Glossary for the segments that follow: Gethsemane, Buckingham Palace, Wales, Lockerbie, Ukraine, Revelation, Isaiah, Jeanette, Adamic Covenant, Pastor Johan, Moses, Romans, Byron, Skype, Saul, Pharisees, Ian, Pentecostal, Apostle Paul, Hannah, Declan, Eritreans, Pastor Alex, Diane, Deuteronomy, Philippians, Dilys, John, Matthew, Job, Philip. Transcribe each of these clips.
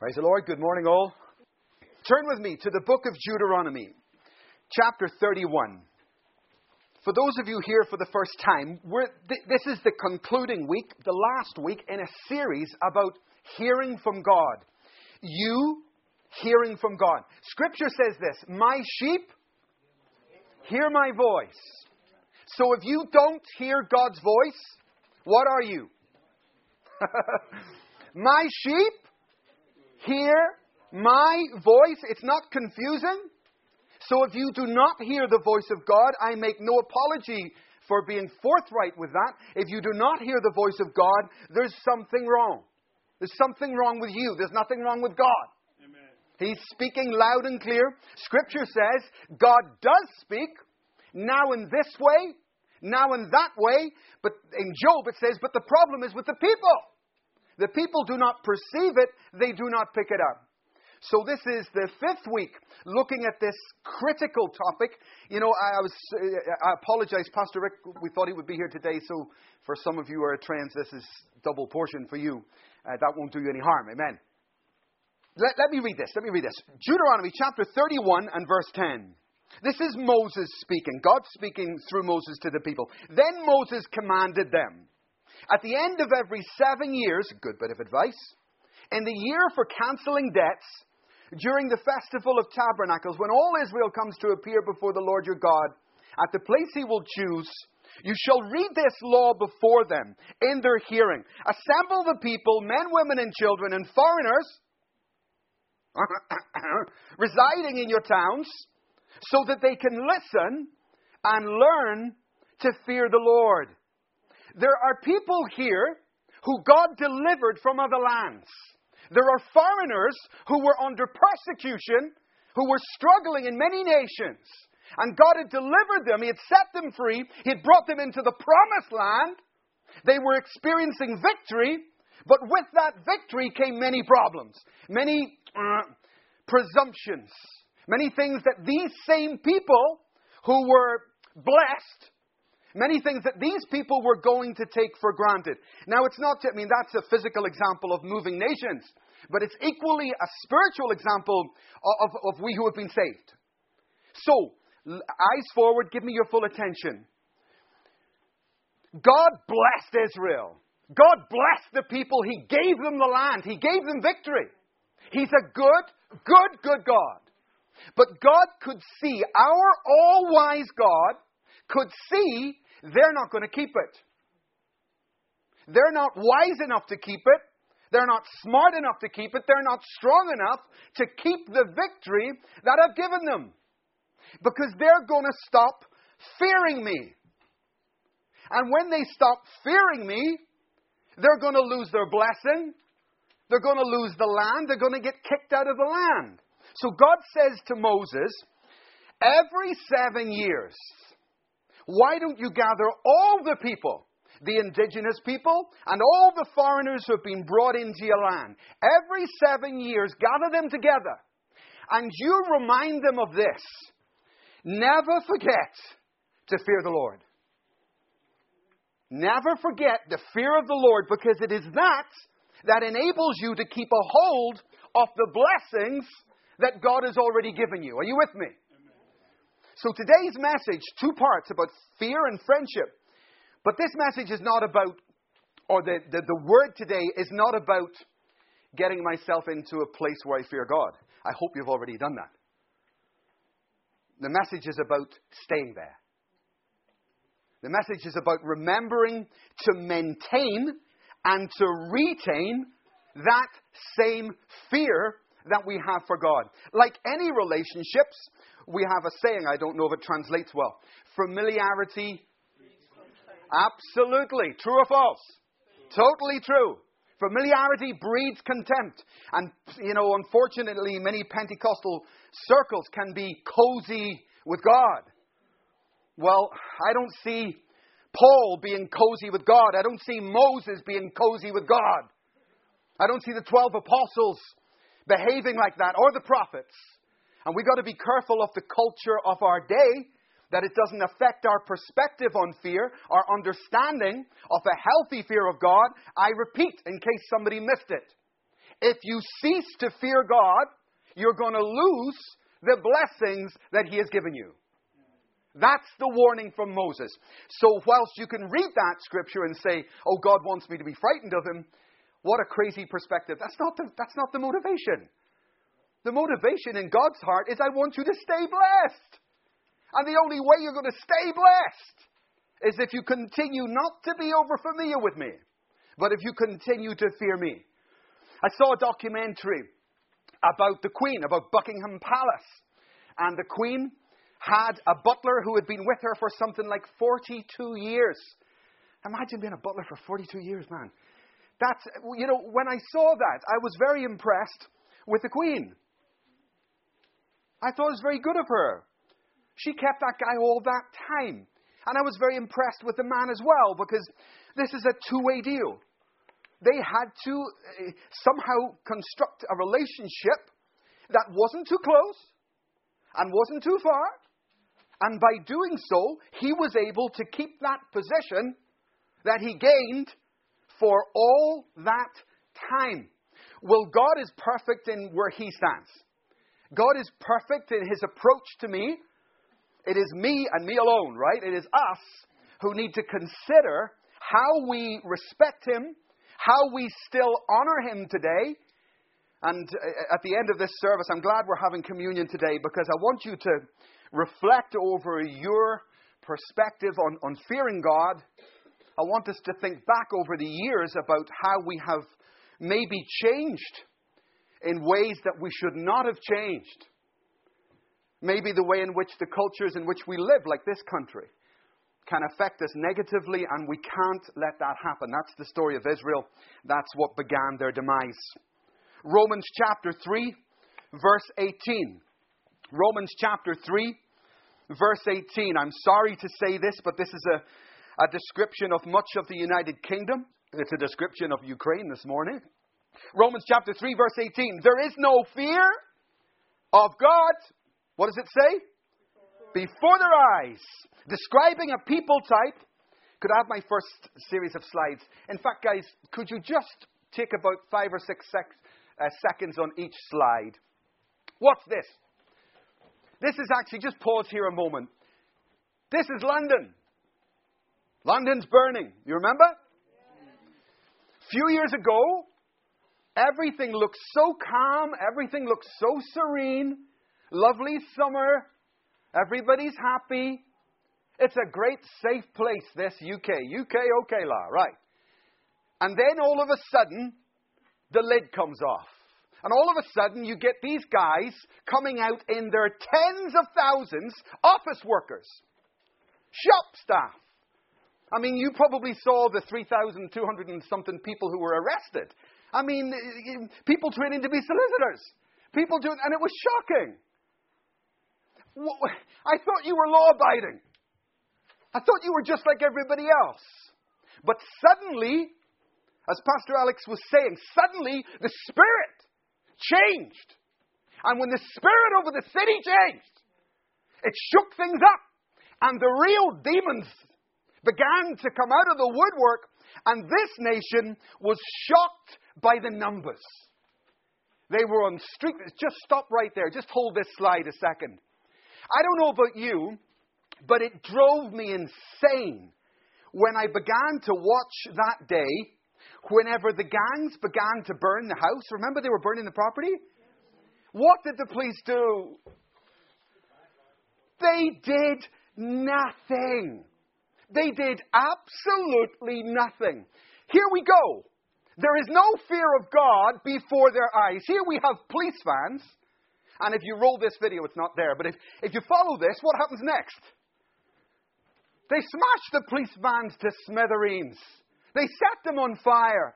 Praise the Lord. Good morning, all. Turn with me to the book of Deuteronomy, chapter 31. For those of you here for the first time, this is the concluding week, the last week in a series about hearing from God. You hearing from God. Scripture says this, my sheep hear my voice. So if you don't hear God's voice, what are you? My sheep hear my voice. It's not confusing. So if you do not hear the voice of God, I make no apology for being forthright with that. If you do not hear the voice of God, there's something wrong. There's something wrong with you. There's nothing wrong with God. Amen. He's speaking loud and clear. Scripture says God does speak now in this way, now in that way. But in Job it says, but the problem is with the people. The people do not perceive it. They do not pick it up. So this is the fifth week looking at this critical topic. You know, I apologize, Pastor Rick. We thought he would be here today. So for some of you who are trans, this is double portion for you. That won't do you any harm. Amen. Let me read this. Deuteronomy chapter 31 and verse 10. This is Moses speaking. God speaking through Moses to the people. Then Moses commanded them. At the end of every 7 years, good bit of advice, in the year for cancelling debts, during the festival of tabernacles, when all Israel comes to appear before the Lord your God, at the place he will choose, you shall read this law before them in their hearing. Assemble the people, men, women, and children, and foreigners residing in your towns, so that they can listen and learn to fear the Lord. There are people here who God delivered from other lands. There are foreigners who were under persecution, who were struggling in many nations. And God had delivered them. He had set them free. He had brought them into the promised land. They were experiencing victory. But with that victory came many problems, many presumptions, many things that these same people who were blessed, many things that these people were going to take for granted. Now, it's not, I mean, that's a physical example of moving nations, but it's equally a spiritual example of we who have been saved. So, eyes forward, give me your full attention. God blessed Israel. God blessed the people. He gave them the land. He gave them victory. He's a good God. But God could see, our all-wise God could see they're not going to keep it. They're not wise enough to keep it. They're not smart enough to keep it. They're not strong enough to keep the victory that I've given them. Because they're going to stop fearing me. And when they stop fearing me, they're going to lose their blessing. They're going to lose the land. They're going to get kicked out of the land. So God says to Moses, every 7 years, why don't you gather all the people, the indigenous people, and all the foreigners who have been brought into your land? Every 7 years, gather them together. And you remind them of this. Never forget to fear the Lord. Never forget the fear of the Lord, because it is that enables you to keep a hold of the blessings that God has already given you. Are you with me? So today's message, two parts about fear and friendship. But this message is not about, or the word today is not about getting myself into a place where I fear God. I hope you've already done that. The message is about staying there. The message is about remembering to maintain and to retain that same fear that we have for God. Like any relationships, we have a saying, I don't know if it translates well. Familiarity. Absolutely. True or false? Totally true. Familiarity breeds contempt. And, you know, unfortunately, many Pentecostal circles can be cozy with God. Well, I don't see Paul being cozy with God. I don't see Moses being cozy with God. I don't see the 12 apostles behaving like that, or the prophets. And we've got to be careful of the culture of our day, that it doesn't affect our perspective on fear, our understanding of a healthy fear of God. I repeat, in case somebody missed it, If you cease to fear God, you're going to lose the blessings that he has given you. That's the warning from Moses. So whilst you can read that scripture and say, oh, God wants me to be frightened of him, what a crazy perspective. That's not the motivation. The motivation in God's heart is, I want you to stay blessed. And the only way you're going to stay blessed is if you continue not to be over familiar with me, but if you continue to fear me. I saw a documentary about the Queen, about Buckingham Palace. And the Queen had a butler who had been with her for something like 42 years. Imagine being a butler for 42 years, man. That's, you know, when I saw that, I was very impressed with the Queen. I thought it was very good of her. She kept that guy all that time. And I was very impressed with the man as well, because this is a two-way deal. They had to somehow construct a relationship that wasn't too close and wasn't too far. And by doing so, he was able to keep that position that he gained for all that time. Well, God is perfect in where he stands. God is perfect in his approach to me. It is me and me alone, right? It is us who need to consider how we respect him, how we still honor him today. And at the end of this service, I'm glad we're having communion today, because I want you to reflect over your perspective on fearing God. I want us to think back over the years about how we have maybe changed in ways that we should not have changed. Maybe the way in which the cultures in which we live, like this country, can affect us negatively, and we can't let that happen. That's the story of Israel. That's what began their demise. Romans chapter 3, verse 18. Romans chapter 3, verse 18. I'm sorry to say this, but this is a description of much of the United Kingdom. It's a description of Ukraine this morning. Romans chapter 3, verse 18. There is no fear of God. What does it say? Before their eyes, describing a people type. Could I have my first series of slides? In fact, guys, could you just take about 5 or 6 seconds on each slide? What's this? This is actually, just pause here a moment. This is London. London's burning. You remember? Yeah. A few years ago, everything looked so calm. Everything looked so serene. Lovely summer. Everybody's happy. It's a great, safe place, this UK. UK, okay, la, right. And then all of a sudden, the lid comes off. And all of a sudden, you get these guys coming out in their tens of thousands, office workers, shop staff. I mean, you probably saw the 3,200 and something people who were arrested. I mean, people training to be solicitors. People doing, and it was shocking. I thought you were law-abiding. I thought you were just like everybody else. But suddenly, as Pastor Alex was saying, suddenly the spirit changed. And when the spirit over the city changed, it shook things up. And the real demons began to come out of the woodwork. And this nation was shocked by the numbers. They were on street. Just stop right there. Just hold this slide a second. I don't know about you, but it drove me insane when I began to watch that day, whenever the gangs began to burn the house. Remember, they were burning the property? What did the police do? They did nothing. They did absolutely nothing. Here we go. There is no fear of God before their eyes. Here we have police vans. And if you roll this video, it's not there. But if you follow this, what happens next? They smash the police vans to smithereens. They set them on fire.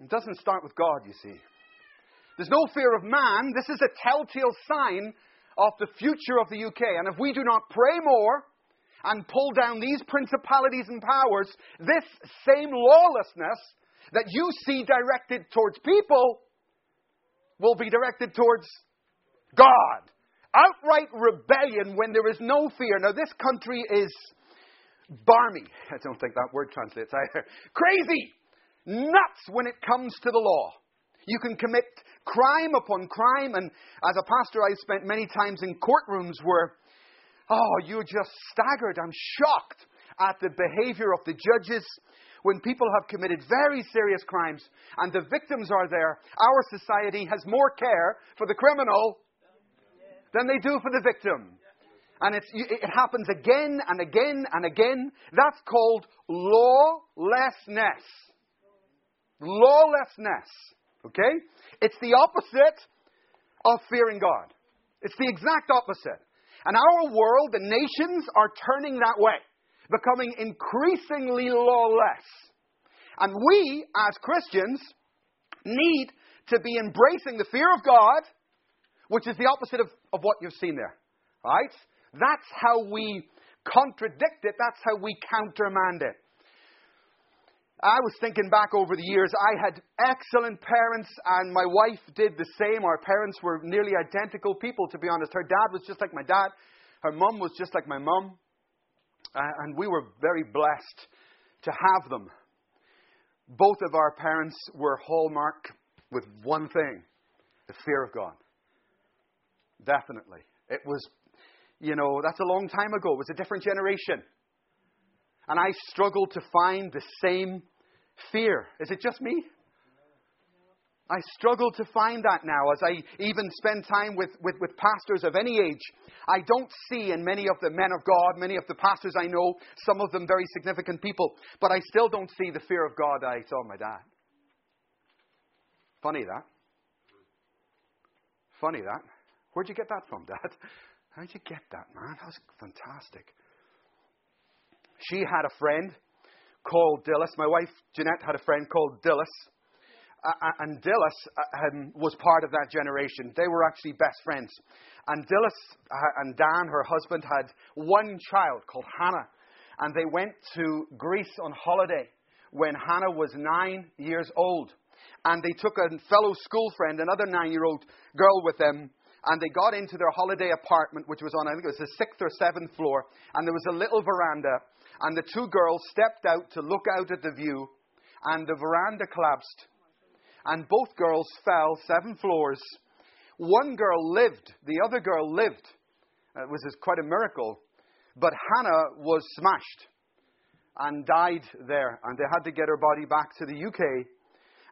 It doesn't start with God, you see. There's no fear of man. This is a telltale sign of the future of the UK. And if we do not pray more and pull down these principalities and powers, this same lawlessness that you see directed towards people will be directed towards God. Outright rebellion when there is no fear. Now, this country is barmy. I don't think that word translates either. Crazy. nuts when it comes to the law. You can commit crime upon crime. And as a pastor, I've spent many times in courtrooms where, you're just staggered and shocked at the behavior of the judges when people have committed very serious crimes and the victims are there. Our society has more care for the criminal than they do for the victim. And it happens again and again and again. That's called lawlessness. Lawlessness. Okay? It's the opposite of fearing God. It's the exact opposite. And our world, the nations, are turning that way, becoming increasingly lawless. And we, as Christians, need to be embracing the fear of God, which is the opposite of what you've seen there. Right? That's how we contradict it. That's how we countermand it. I was thinking back over the years. I had excellent parents, and my wife did the same. Our parents were nearly identical people, to be honest. Her dad was just like my dad. Her mum was just like my mum. And we were very blessed to have them. Both of our parents were hallmarked with one thing, the fear of God. Definitely. It was, that's a long time ago. It was a different generation. And I struggled to find the same fear. Is it just me? I struggle to find that now as I even spend time with pastors of any age. I don't see in many of the men of God, many of the pastors I know, some of them very significant people, but I still don't see the fear of God I saw in my dad. Funny that. Funny that. Where'd you get that from, Dad? How'd you get that, man? That was fantastic. She had a friend called Dilys. My wife, Jeanette, had a friend called Dilys. And Dilys was part of that generation. They were actually best friends. And Dilys and Dan, her husband, had one child called Hannah. And they went to Greece on holiday when Hannah was 9 years old. And they took a fellow school friend, another 9-year-old girl with them. And they got into their holiday apartment, which was on, I think it was the 6th or 7th floor. And there was a little veranda. And the two girls stepped out to look out at the view. And the veranda collapsed. And both girls fell 7 floors. One girl lived. The other girl lived. It was quite a miracle. But Hannah was smashed and died there. And they had to get her body back to the UK.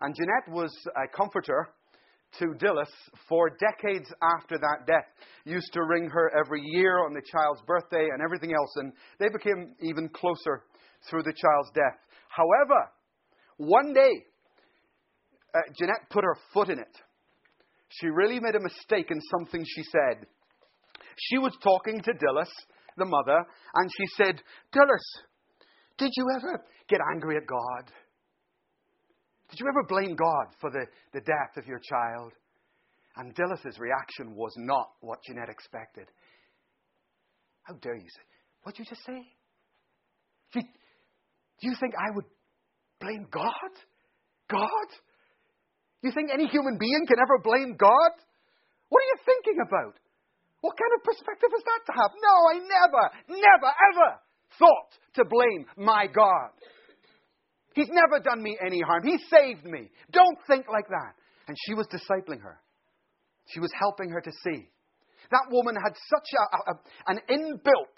And Jeanette was a comforter to Dilys for decades after that death. Used to ring her every year on the child's birthday and everything else. And they became even closer through the child's death. However, one day, Jeanette put her foot in it. She really made a mistake in something she said. She was talking to Dilys, the mother, and she said, "Dilys, did you ever get angry at God? Did you ever blame God for the death of your child?" And Dilys' reaction was not what Jeanette expected. "How dare you say, what'd you just say? Do you think I would blame God? God? You think any human being can ever blame God? What are you thinking about? What kind of perspective is that to have? No, I never, ever thought to blame my God. He's never done me any harm. He saved me. Don't think like that." And she was discipling her. She was helping her to see. That woman had such an inbuilt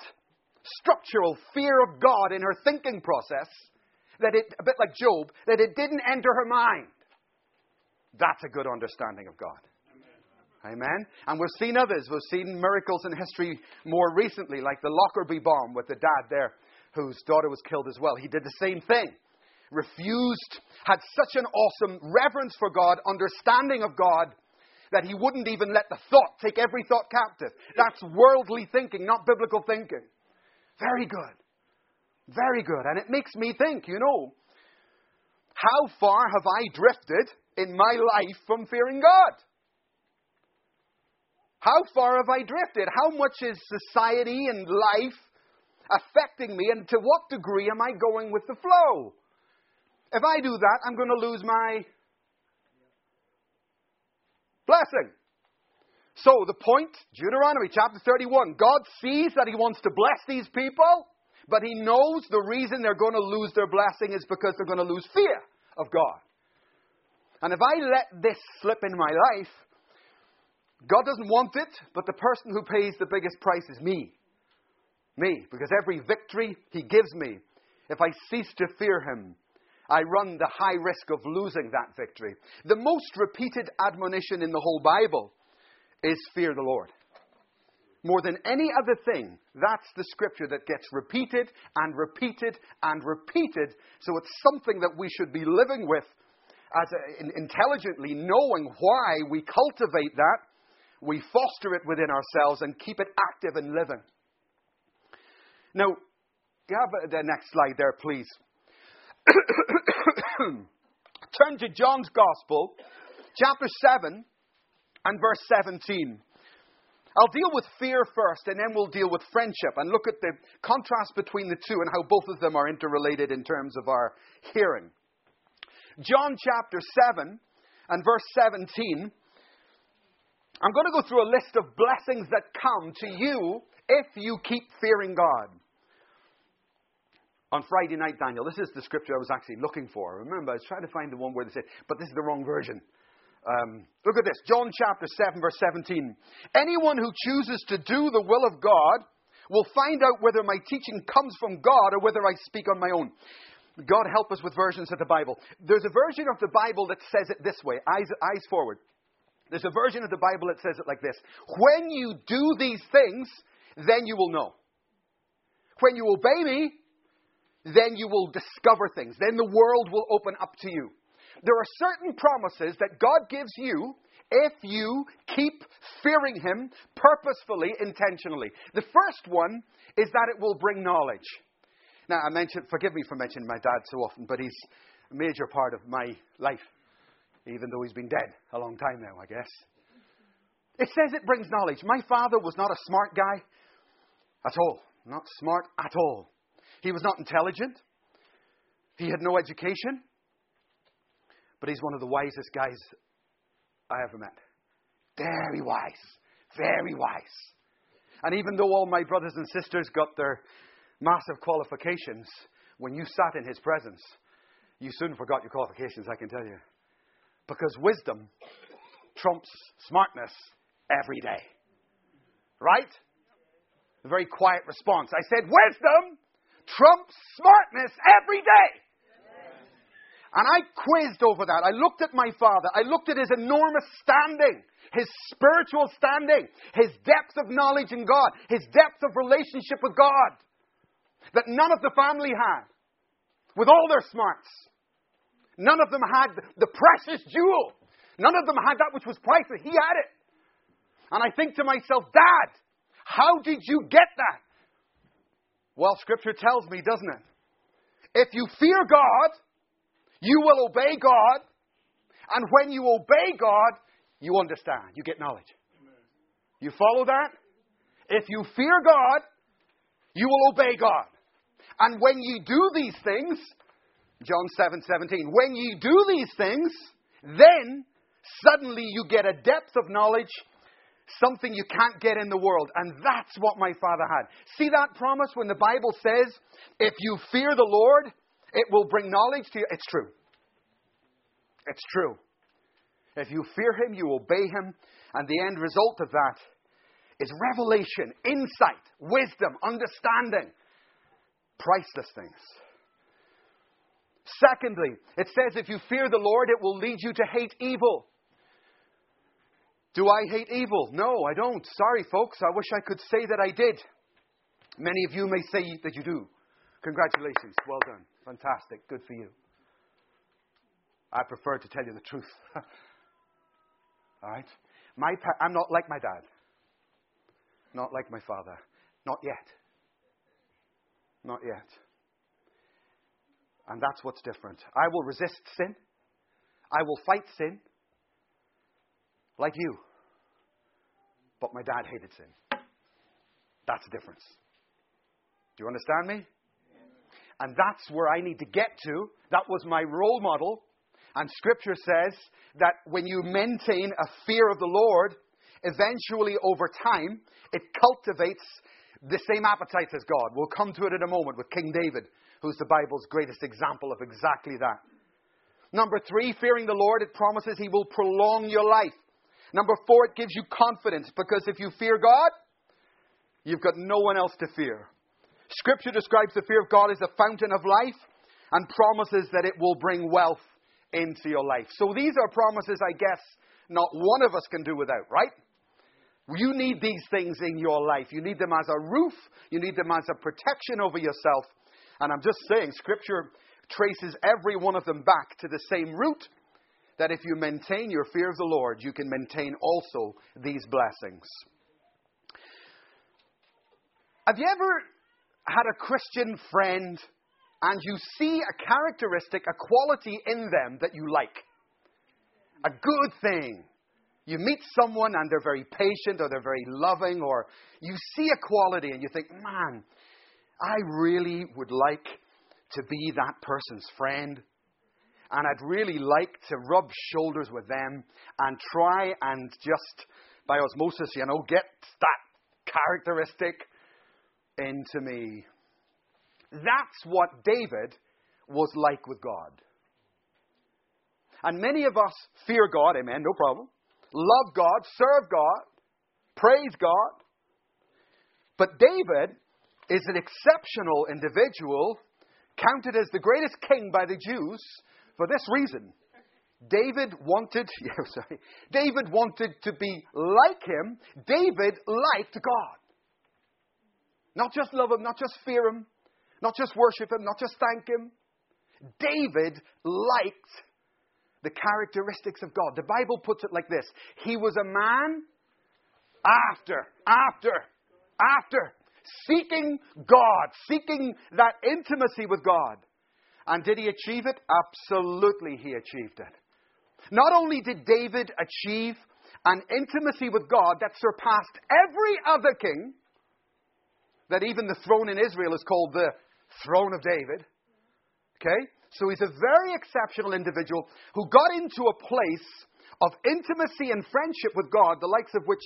structural fear of God in her thinking process that it, a bit like Job, that it didn't enter her mind. That's a good understanding of God. Amen. And we've seen others. We've seen miracles in history more recently, like the Lockerbie bomb with the dad there whose daughter was killed as well. He did the same thing. Refused, had such an awesome reverence for God, understanding of God, that he wouldn't even let the thought take every thought captive. That's worldly thinking, not biblical thinking. Very good. Very good. And it makes me think, how far have I drifted in my life from fearing God? How far have I drifted? How much is society and life affecting me? And to what degree am I going with the flow? If I do that, I'm going to lose my blessing. So the point, Deuteronomy chapter 31, God sees that he wants to bless these people, but he knows the reason they're going to lose their blessing is because they're going to lose fear of God. And if I let this slip in my life, God doesn't want it, but the person who pays the biggest price is me. Me, because every victory he gives me, if I cease to fear him, I run the high risk of losing that victory. The most repeated admonition in the whole Bible is fear the Lord. More than any other thing, that's the scripture that gets repeated and repeated and repeated. So it's something that we should be living with as intelligently, knowing why we cultivate that. We foster it within ourselves and keep it active and living. Now, have the next slide there, please. Turn to John's Gospel, chapter 7 and verse 17. I'll deal with fear first, and then we'll deal with friendship and look at the contrast between the two and how both of them are interrelated in terms of our hearing. John chapter 7 and verse 17. I'm going to go through a list of blessings that come to you if you keep fearing God. On Friday night, Daniel, this is the scripture I was actually looking for. Remember, I was trying to find the one where they said, but this is the wrong version. Look at this. John chapter 7, verse 17. Anyone who chooses to do the will of God will find out whether my teaching comes from God or whether I speak on my own. God help us with versions of the Bible. There's a version of the Bible that says it this way, eyes forward. There's a version of the Bible that says it like this. When you do these things, then you will know. When you obey me, then you will discover things. Then the world will open up to you. There are certain promises that God gives you if you keep fearing him purposefully, intentionally. The first one is that it will bring knowledge. Now, I mentioned, forgive me for mentioning my dad so often, but he's a major part of my life, even though he's been dead a long time now, I guess. It says it brings knowledge. My father was not a smart guy at all. Not smart at all. He was not intelligent. He had no education. But he's one of the wisest guys I ever met. Very wise. Very wise. And even though all my brothers and sisters got their massive qualifications, when you sat in his presence, you soon forgot your qualifications, I can tell you. Because wisdom trumps smartness every day. Right? A very quiet response. I said, wisdom trumps smartness every day. Yes. And I quizzed over that. I looked at my father. I looked at his enormous standing, his spiritual standing, his depth of knowledge in God, his depth of relationship with God that none of the family had, with all their smarts. None of them had the precious jewel. None of them had that which was priceless. He had it. And I think to myself, Dad, how did you get that? Well, Scripture tells me, doesn't it? If you fear God, you will obey God. And when you obey God, you understand. You get knowledge. Amen. You follow that? If you fear God, you will obey God. And when you do these things, John 7:17. When you do these things, then suddenly you get a depth of knowledge, something you can't get in the world. And that's what my father had. See that promise when the Bible says, if you fear the Lord, it will bring knowledge to you. It's true. It's true. If you fear him, you obey him. And the end result of that is revelation, insight, wisdom, understanding. Priceless things. Secondly, it says if you fear the Lord, it will lead you to hate evil. Do I hate evil? No, I don't. Sorry, folks. I wish I could say that I did. Many of you may say that you do. Congratulations. Well done. Fantastic. Good for you. I prefer to tell you the truth. All right? I'm not like my dad. Not like my father. Not yet. Not yet. And that's what's different. I will resist sin. I will fight sin. Like you. But my dad hated sin. That's the difference. Do you understand me? And that's where I need to get to. That was my role model. And Scripture says that when you maintain a fear of the Lord, eventually over time, it cultivates the same appetites as God. We'll come to it in a moment with King David, who's the Bible's greatest example of exactly that. Number 3, fearing the Lord, it promises He will prolong your life. Number 4, it gives you confidence, because if you fear God, you've got no one else to fear. Scripture describes the fear of God as a fountain of life and promises that it will bring wealth into your life. So these are promises, I guess, not one of us can do without, right? You need these things in your life. You need them as a roof. You need them as a protection over yourself. And I'm just saying, Scripture traces every one of them back to the same root, that if you maintain your fear of the Lord, you can maintain also these blessings. Have you ever had a Christian friend and you see a characteristic, a quality in them that you like? A good thing. You meet someone and they're very patient, or they're very loving, or you see a quality and you think, man, I really would like to be that person's friend. And I'd really like to rub shoulders with them and try and just by osmosis, you know, get that characteristic into me. That's what David was like with God. And many of us fear God, amen, no problem. Love God, serve God, praise God. But David is an exceptional individual, counted as the greatest king by the Jews for this reason. David wanted to be like him. David liked God. Not just love him, not just fear him, not just worship him, not just thank him. David liked the characteristics of God. The Bible puts it like this. He was a man after, seeking God, seeking that intimacy with God. And did he achieve it? Absolutely, he achieved it. Not only did David achieve an intimacy with God that surpassed every other king, that even the throne in Israel is called the throne of David. Okay? So he's a very exceptional individual who got into a place of intimacy and friendship with God, the likes of which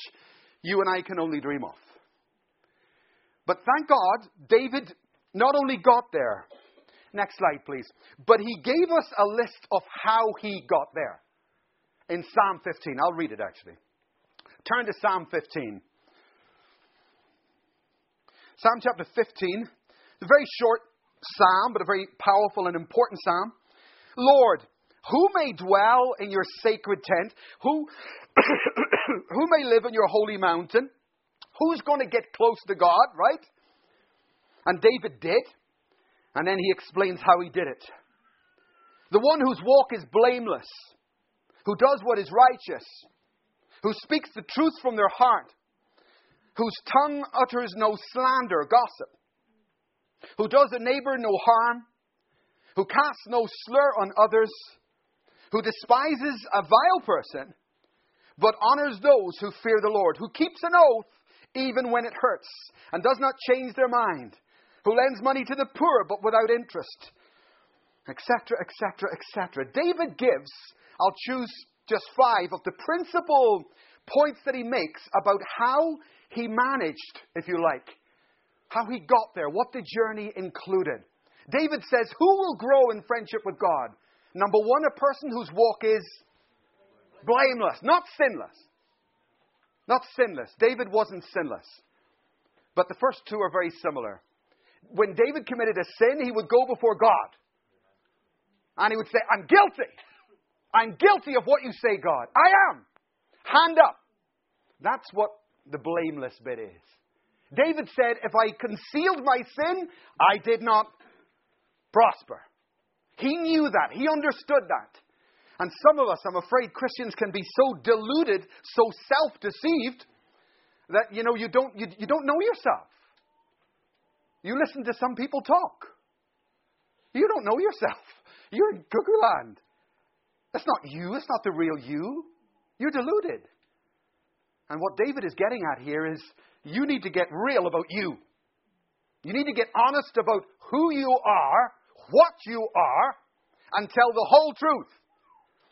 you and I can only dream of. But thank God, David not only got there. Next slide, please. But he gave us a list of how he got there. In Psalm 15. I'll read it, actually. Turn to Psalm 15. Psalm chapter 15, a very short psalm, but a very powerful and important psalm. Lord, who may dwell in your sacred tent? Who may live in your holy mountain? Who's going to get close to God, right? And David did. And then he explains how he did it. The one whose walk is blameless, who does what is righteous, who speaks the truth from their heart, whose tongue utters no slander, gossip, who does a neighbor no harm, who casts no slur on others, who despises a vile person, but honors those who fear the Lord, who keeps an oath even when it hurts, and does not change their mind, who lends money to the poor but without interest, etc., etc., etc. David gives, I'll choose just 5 of the principal points that he makes about how he managed, if you like, how he got there, what the journey included. David says, who will grow in friendship with God? Number 1, a person whose walk is blameless, not sinless. Not sinless. David wasn't sinless. But the first 2 are very similar. When David committed a sin, he would go before God. And he would say, I'm guilty. I'm guilty of what you say, God. I am. Hand up. That's what the blameless bit is. David said, if I concealed my sin, I did not prosper. He knew that. He understood that. And some of us, I'm afraid, Christians can be so deluded, so self-deceived, that, you know, you don't know yourself. You listen to some people talk. You don't know yourself. You're in cuckoo land. That's not you. That's not the real you. You're deluded. And what David is getting at here is, you need to get real about you. You need to get honest about who you are, what you are, and tell the whole truth.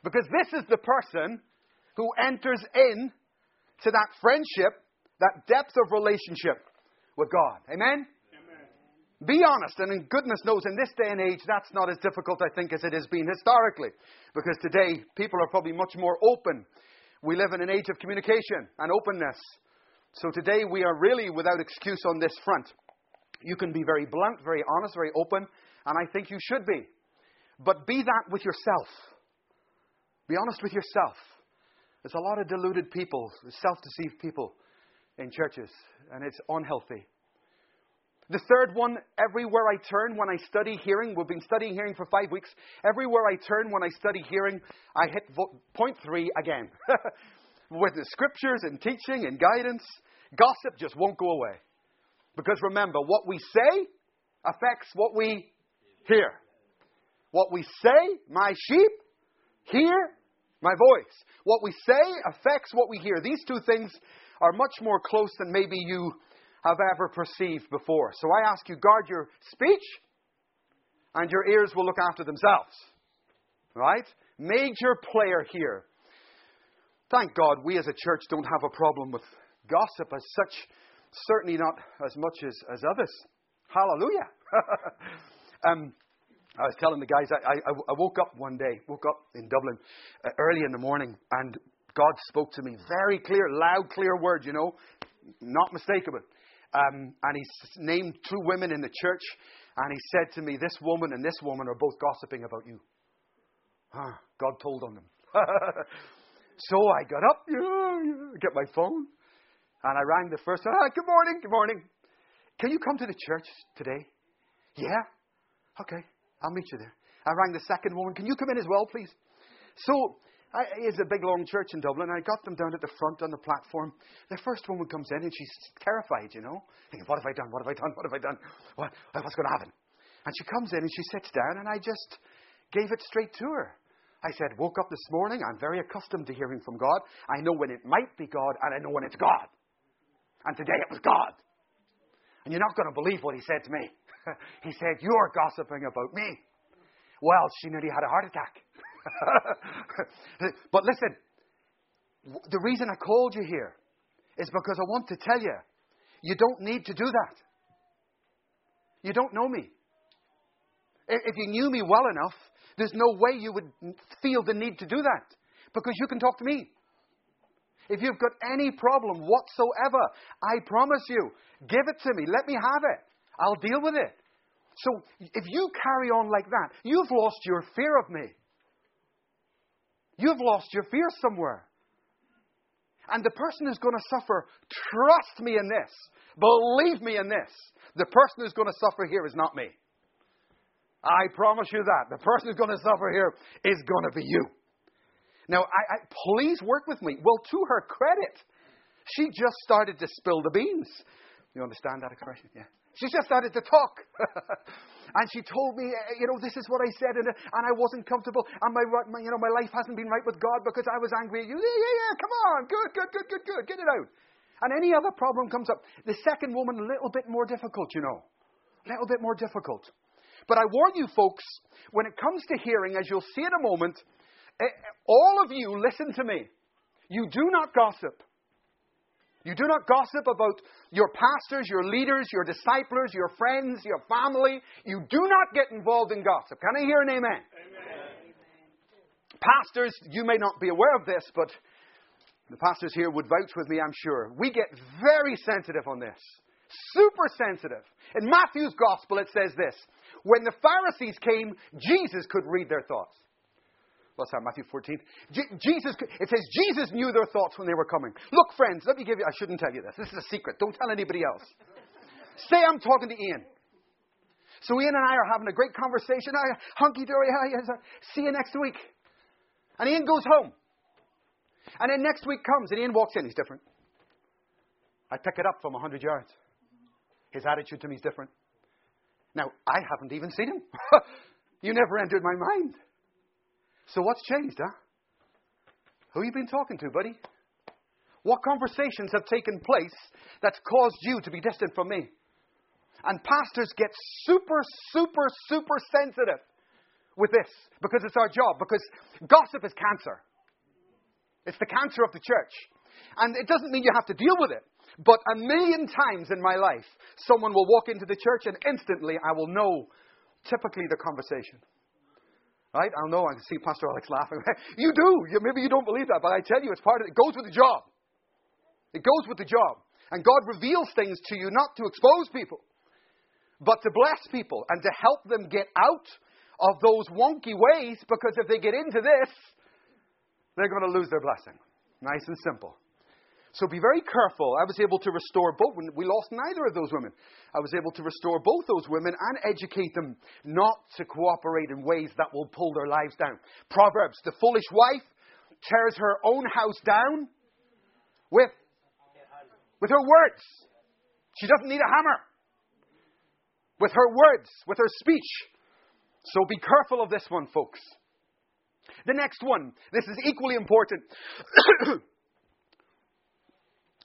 Because this is the person who enters in to that friendship, that depth of relationship with God. Amen? Amen. Be honest, and in goodness knows in this day and age, that's not as difficult, I think, as it has been historically. Because today, people are probably much more open. We live in an age of communication and openness. So today, we are really without excuse on this front. You can be very blunt, very honest, very open, and I think you should be. But be that with yourself. Be honest with yourself. There's a lot of deluded people, self-deceived people in churches, and it's unhealthy. The third one, everywhere I turn when I study hearing, we've been studying hearing for 5 weeks, everywhere I turn when I study hearing, I hit point three again. With the scriptures and teaching and guidance, gossip just won't go away. Because remember, what we say affects what we hear. What we say, my sheep hear my voice. What we say affects what we hear. These two things are much more close than maybe you have ever perceived before. So I ask you, guard your speech and your ears will look after themselves. Right? Major player here. Thank God we as a church don't have a problem with gossip as such. Certainly not as much as others. Hallelujah. I was telling the guys, I woke up in Dublin early in the morning, and God spoke to me. Very clear, loud, clear words, you know. Not mistakeable. And he named two women in the church, and he said to me, this woman and this woman are both gossiping about you. Ah, God told on them. So I got up, get my phone, and I rang the first one. Good morning. Can you come to the church today? Yeah? Okay, I'll meet you there. I rang the second woman. Can you come in as well, please? So it's a big, long church in Dublin. I got them down at the front on the platform. The first woman comes in, and she's terrified, you know. Thinking, What have I done? What's going to happen? And she comes in, and she sits down, and I just gave it straight to her. I said, woke up this morning. I'm very accustomed to hearing from God. I know when it might be God, and I know when it's God. And today it was God. And you're not going to believe what he said to me. He said, you're gossiping about me. Well, she nearly had a heart attack. But listen, the reason I called you here is because I want to tell you, you don't need to do that. You don't know me. If you knew me well enough, there's no way you would feel the need to do that, because you can talk to me. If you've got any problem whatsoever, I promise you, give it to me. Let me have it. I'll deal with it. So if you carry on like that, you've lost your fear of me. You've lost your fear somewhere. And the person who's going to suffer, trust me in this. Believe me in this. The person who's going to suffer here is not me. I promise you that. The person who's going to suffer here is going to be you. Now, please work with me. Well, to her credit, she just started to spill the beans. You understand that expression? Yeah. She just started to talk. And she told me, this is what I said, and I wasn't comfortable, and my life hasn't been right with God because I was angry at you. Yeah, come on. Good. Get it out. And any other problem comes up. The second woman, a little bit more difficult, A little bit more difficult. But I warn you, folks, when it comes to hearing, as you'll see in a moment, all of you, listen to me. You do not gossip. You do not gossip about your pastors, your leaders, your disciples, your friends, your family. You do not get involved in gossip. Can I hear an amen? Amen. Pastors, you may not be aware of this, but the pastors here would vouch with me, I'm sure. We get very sensitive on this. Super sensitive. In Matthew's gospel, it says this. When the Pharisees came, Jesus could read their thoughts. What's that, Matthew 14? It says, Jesus knew their thoughts when they were coming. Look, friends, let me give you, I shouldn't tell you this. This is a secret. Don't tell anybody else. Say I'm talking to Ian. So Ian and I are having a great conversation. Hunky-dory, see you next week. And Ian goes home. And then next week comes and Ian walks in. He's different. I pick it up from 100 yards. His attitude to me is different. Now, I haven't even seen him. You never entered my mind. So what's changed, huh? Who you been talking to, buddy? What conversations have taken place that's caused you to be distant from me? And pastors get super sensitive with this because it's our job. Because gossip is cancer. It's the cancer of the church. And it doesn't mean you have to deal with it. But a million times in my life, someone will walk into the church and instantly I will know typically the conversation. Right? I'll know. I can see Pastor Alex laughing. You do. Maybe you don't believe that, but I tell you, it's part of it. It goes with the job. It goes with the job. And God reveals things to you not to expose people, but to bless people and to help them get out of those wonky ways, because if they get into this, they're going to lose their blessing. Nice and simple. So be very careful. I was able to restore both. We lost neither of those women. I was able to restore both those women and educate them not to cooperate in ways that will pull their lives down. Proverbs, the foolish wife tears her own house down with her words. She doesn't need a hammer. With her words, with her speech. So be careful of this one, folks. The next one, this is equally important.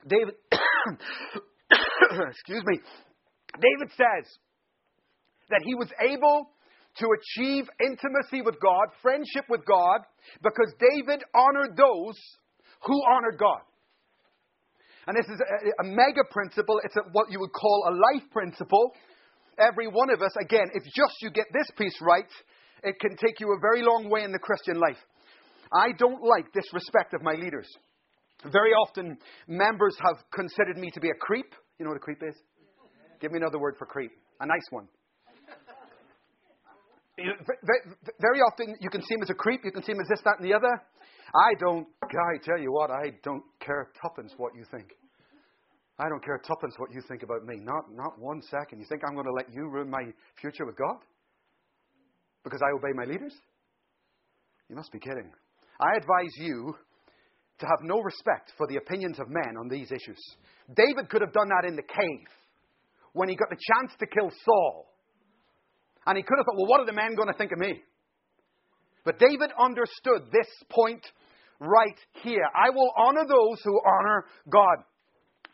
David, excuse me. David says that he was able to achieve intimacy with God, friendship with God, because David honored those who honored God. And this is a mega principle. It's what you would call a life principle. Every one of us, again, if just you get this piece right, it can take you a very long way in the Christian life. I don't like disrespect of my leaders. Very often, members have considered me to be a creep. You know what a creep is? Give me another word for creep. A nice one. Very often, you can see him as a creep. You can see him as this, that, and the other. I tell you what, I don't care tuppence what you think. I don't care tuppence what you think about me. Not one second. You think I'm going to let you ruin my future with God? Because I obey my leaders? You must be kidding. I advise you to have no respect for the opinions of men on these issues. David could have done that in the cave when he got the chance to kill Saul. And he could have thought, well, what are the men going to think of me? But David understood this point right here. I will honor those who honor God.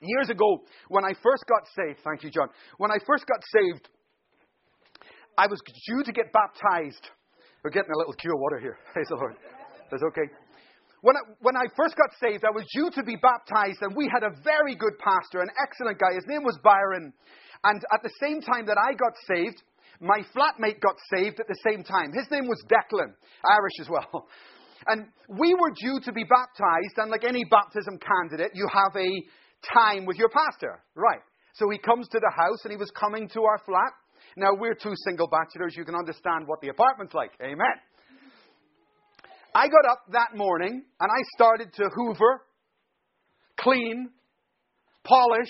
Years ago, when I first got saved, thank you, John. When I first got saved, I was due to get baptized. We're getting a little cure water here. Praise the Lord. That's okay. When I first got saved, I was due to be baptized, and we had a very good pastor, an excellent guy. His name was Byron. And at the same time that I got saved, my flatmate got saved at the same time. His name was Declan, Irish as well. And we were due to be baptized, and like any baptism candidate, you have a time with your pastor, right? So he comes to the house, and he was coming to our flat. Now, we're two single bachelors. You can understand what the apartment's like. Amen. I got up that morning, and I started to hoover, clean, polish,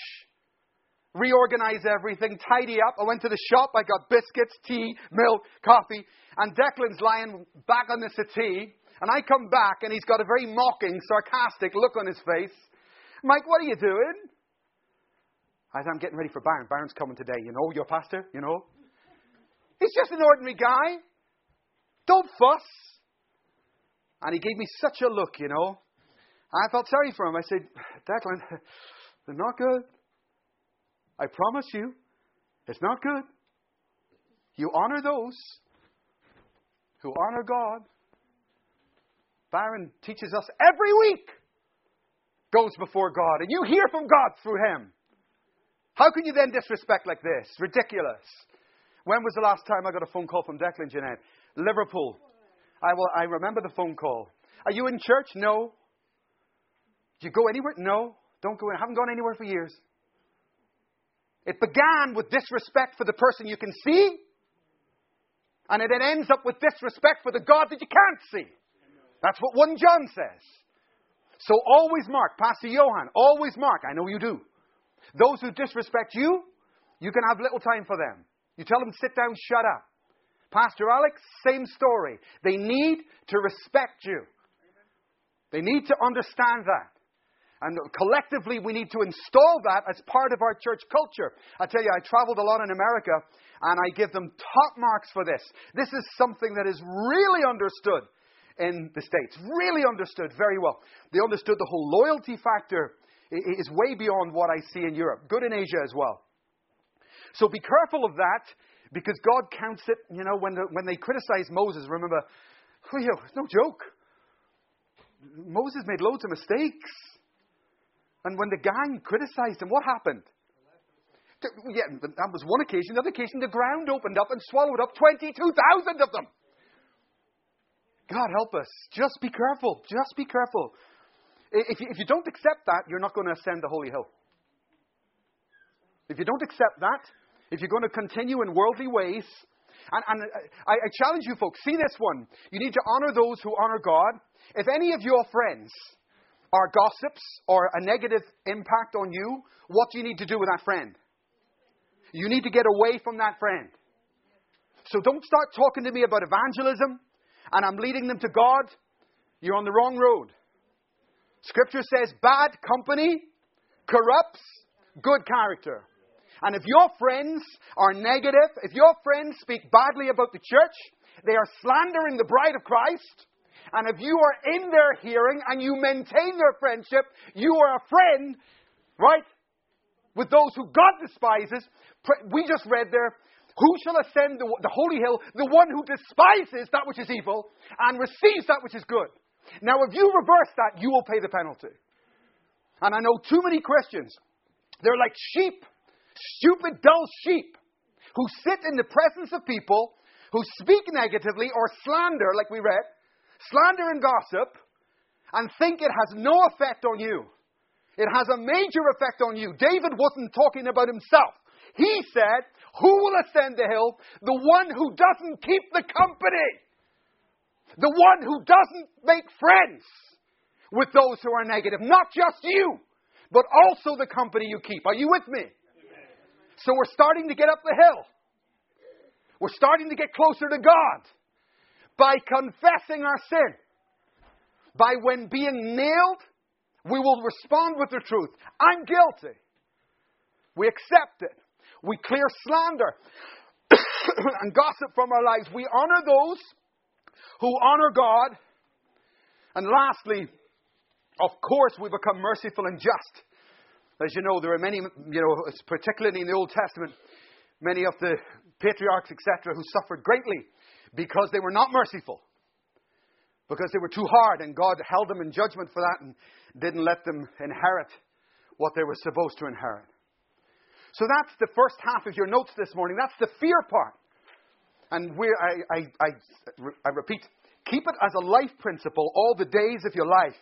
reorganize everything, tidy up. I went to the shop. I got biscuits, tea, milk, coffee. And Declan's lying back on the settee. And I come back, and he's got a very mocking, sarcastic look on his face. Mike, what are you doing? I said, I'm getting ready for Byron. Byron's coming today. You know, your pastor, you know. He's just an ordinary guy. Don't fuss. And he gave me such a look, you know. I felt sorry for him. I said, Declan, they're not good. I promise you, it's not good. You honor those who honor God. Byron teaches us every week. Goes before God, and you hear from God through him. How can you then disrespect like this? Ridiculous. When was the last time I got a phone call from Declan, Jeanette? Liverpool. I remember the phone call. Are you in church? No. Do you go anywhere? No. Don't go in. I haven't gone anywhere for years. It began with disrespect for the person you can see, and it ends up with disrespect for the God that you can't see. That's what 1 John says. So always mark, Pastor Johan, always mark, I know you do. Those who disrespect you, you can have little time for them. You tell them, sit down, shut up. Pastor Alex, same story. They need to respect you. They need to understand that. And collectively, we need to install that as part of our church culture. I tell you, I traveled a lot in America, and I give them top marks for this. This is something that is really understood in the States. Really understood very well. They understood the whole loyalty factor is way beyond what I see in Europe. Good in Asia as well. So be careful of that, because God counts it. You know, when they criticize Moses, remember, it's no joke. Moses made loads of mistakes. And when the gang criticised him, what happened? Yeah, that was one occasion. The other occasion, the ground opened up and swallowed up 22,000 of them. God help us. Just be careful. Just be careful. If you don't accept that, you're not going to ascend the holy hill. If you don't accept that, if you're going to continue in worldly ways, and I challenge you folks, see this one. You need to honor those who honor God. If any of your friends are gossips or a negative impact on you, what do you need to do with that friend? You need to get away from that friend. So don't start talking to me about evangelism and I'm leading them to God. You're on the wrong road. Scripture says bad company corrupts good character. And if your friends are negative, if your friends speak badly about the church, they are slandering the bride of Christ. And if you are in their hearing and you maintain their friendship, you are a friend, right? With those who God despises. We just read there, who shall ascend the holy hill? The one who despises that which is evil and receives that which is good. Now, if you reverse that, you will pay the penalty. And I know too many Christians, they're like sheep, stupid, dull sheep, who sit in the presence of people who speak negatively or slander, like we read, slander and gossip, and think it has no effect on you. It has a major effect on you. David wasn't talking about himself. He said, who will ascend the hill? The one who doesn't keep the company. The one who doesn't make friends with those who are negative. Not just you, but also the company you keep. Are you with me? Amen. So we're starting to get up the hill. We're starting to get closer to God by confessing our sin. By when being nailed, we will respond with the truth. I'm guilty. We accept it. We clear slander and gossip from our lives. We honor those who honor God. And lastly, of course, we become merciful and just. As you know, there are many, particularly in the Old Testament, many of the patriarchs, etc., who suffered greatly because they were not merciful. Because they were too hard, and God held them in judgment for that and didn't let them inherit what they were supposed to inherit. So that's the first half of your notes this morning. That's the fear part. And I repeat, keep it as a life principle all the days of your life.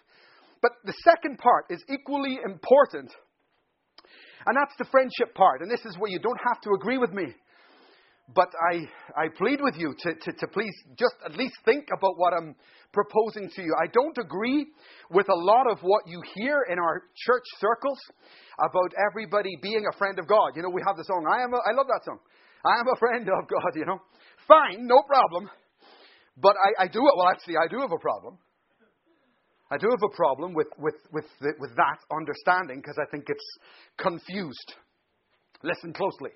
But the second part is equally important. And that's the friendship part. And this is where you don't have to agree with me. But I plead with you to please just at least think about what I'm proposing to you. I don't agree with a lot of what you hear in our church circles about everybody being a friend of God. You know, we have the song, I love that song. I am a friend of God, you know. Fine, no problem. But I do have a problem. I do have a problem with that understanding because I think it's confused. Listen closely.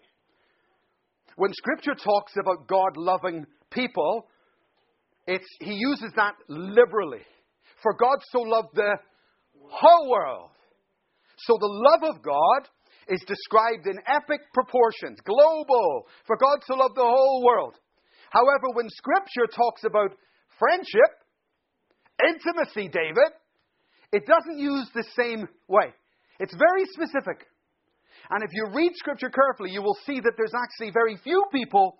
When Scripture talks about God loving people, He uses that liberally. For God so loved the whole world. So the love of God is described in epic proportions, global. For God so loved the whole world. However, when Scripture talks about friendship, intimacy, David, it doesn't use the same way. It's very specific. And if you read Scripture carefully, you will see that there's actually very few people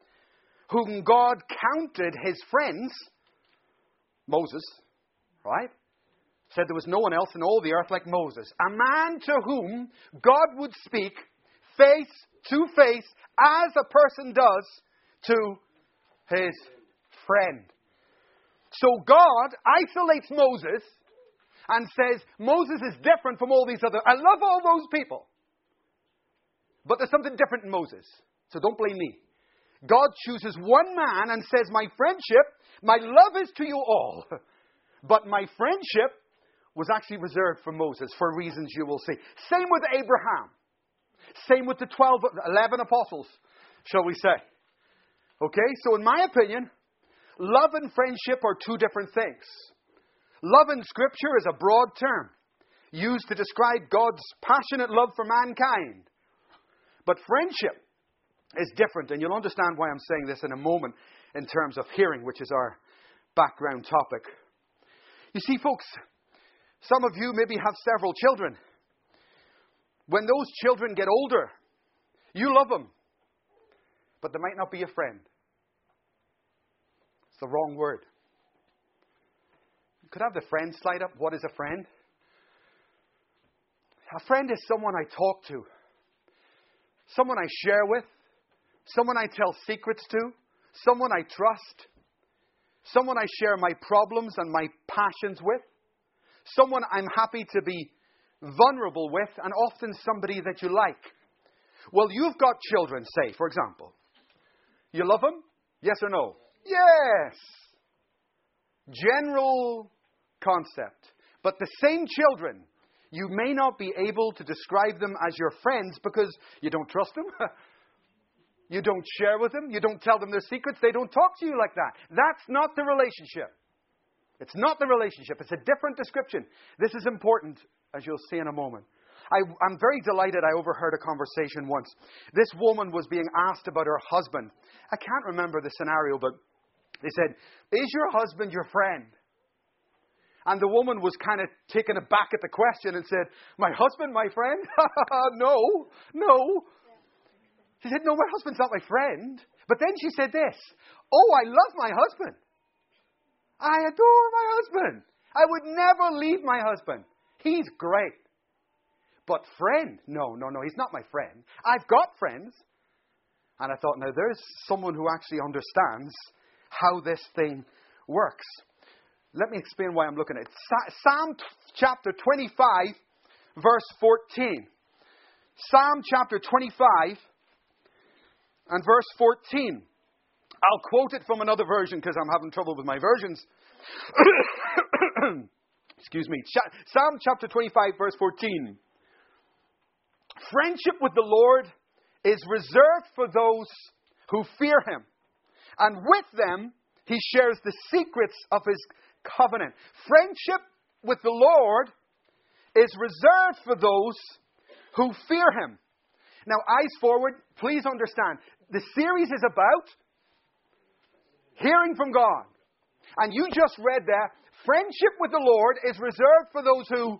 whom God counted his friends. Moses, right? Said there was no one else in all the earth like Moses. A man to whom God would speak face to face as a person does to his friend. So God isolates Moses and says, Moses is different from all these other. I love all those people. But there's something different in Moses. So don't blame me. God chooses one man and says, my friendship, my love is to you all. But my friendship was actually reserved for Moses for reasons you will see. Same with Abraham. Same with the 11 apostles, shall we say. Okay, so in my opinion, love and friendship are two different things. Love in Scripture is a broad term used to describe God's passionate love for mankind. But friendship is different, and you'll understand why I'm saying this in a moment in terms of hearing, which is our background topic. You see, folks, some of you maybe have several children, When those children get older, you love them, but they might not be your friend. It's the wrong word. You could have the friend slide up. What is a friend? A friend is someone I talk to, someone I share with, someone I tell secrets to, someone I trust, someone I share my problems and my passions with, someone I'm happy to be vulnerable with, and often somebody that you like. Well, you've got children, say, for example. You love them? Yes or no? Yes. General concept. But the same children, you may not be able to describe them as your friends because you don't trust them. You don't share with them. You don't tell them their secrets. They don't talk to you like that. That's not the relationship. It's not the relationship. It's a different description. This is important, as you'll see in a moment. I'm very delighted I overheard a conversation once. This woman was being asked about her husband. I can't remember the scenario, but they said, "Is your husband your friend?" And the woman was kind of taken aback at the question and said, "My husband, my friend?" No. She said, "No, my husband's not my friend." But then she said this, "Oh, I love my husband. I adore my husband. I would never leave my husband. He's great. But friend, no, he's not my friend. I've got friends." And I thought, now there's someone who actually understands how this thing works. Let me explain why I'm looking at it. Psalm chapter 25, verse 14. Psalm chapter 25 and verse 14. I'll quote it from another version because I'm having trouble with my versions. Excuse me. Psalm chapter 25, verse 14. "Friendship with the Lord is reserved for those who fear him, and with them he shares the secrets of his covenant." Friendship with the Lord is reserved for those who fear him. Now, eyes forward, please understand. The series is about hearing from God. And you just read there, friendship with the Lord is reserved for those who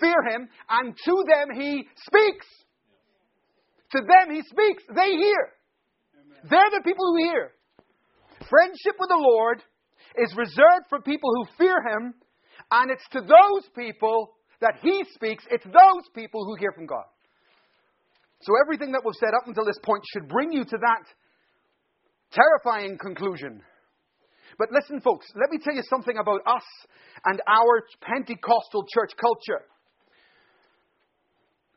fear him, and to them he speaks. To them he speaks. They hear. Amen. They're the people who hear. Friendship with the Lord is reserved for people who fear him, and it's to those people that he speaks. It's those people who hear from God. So everything that we've said up until this point should bring you to that terrifying conclusion. But listen, folks, let me tell you something about us and our Pentecostal church culture.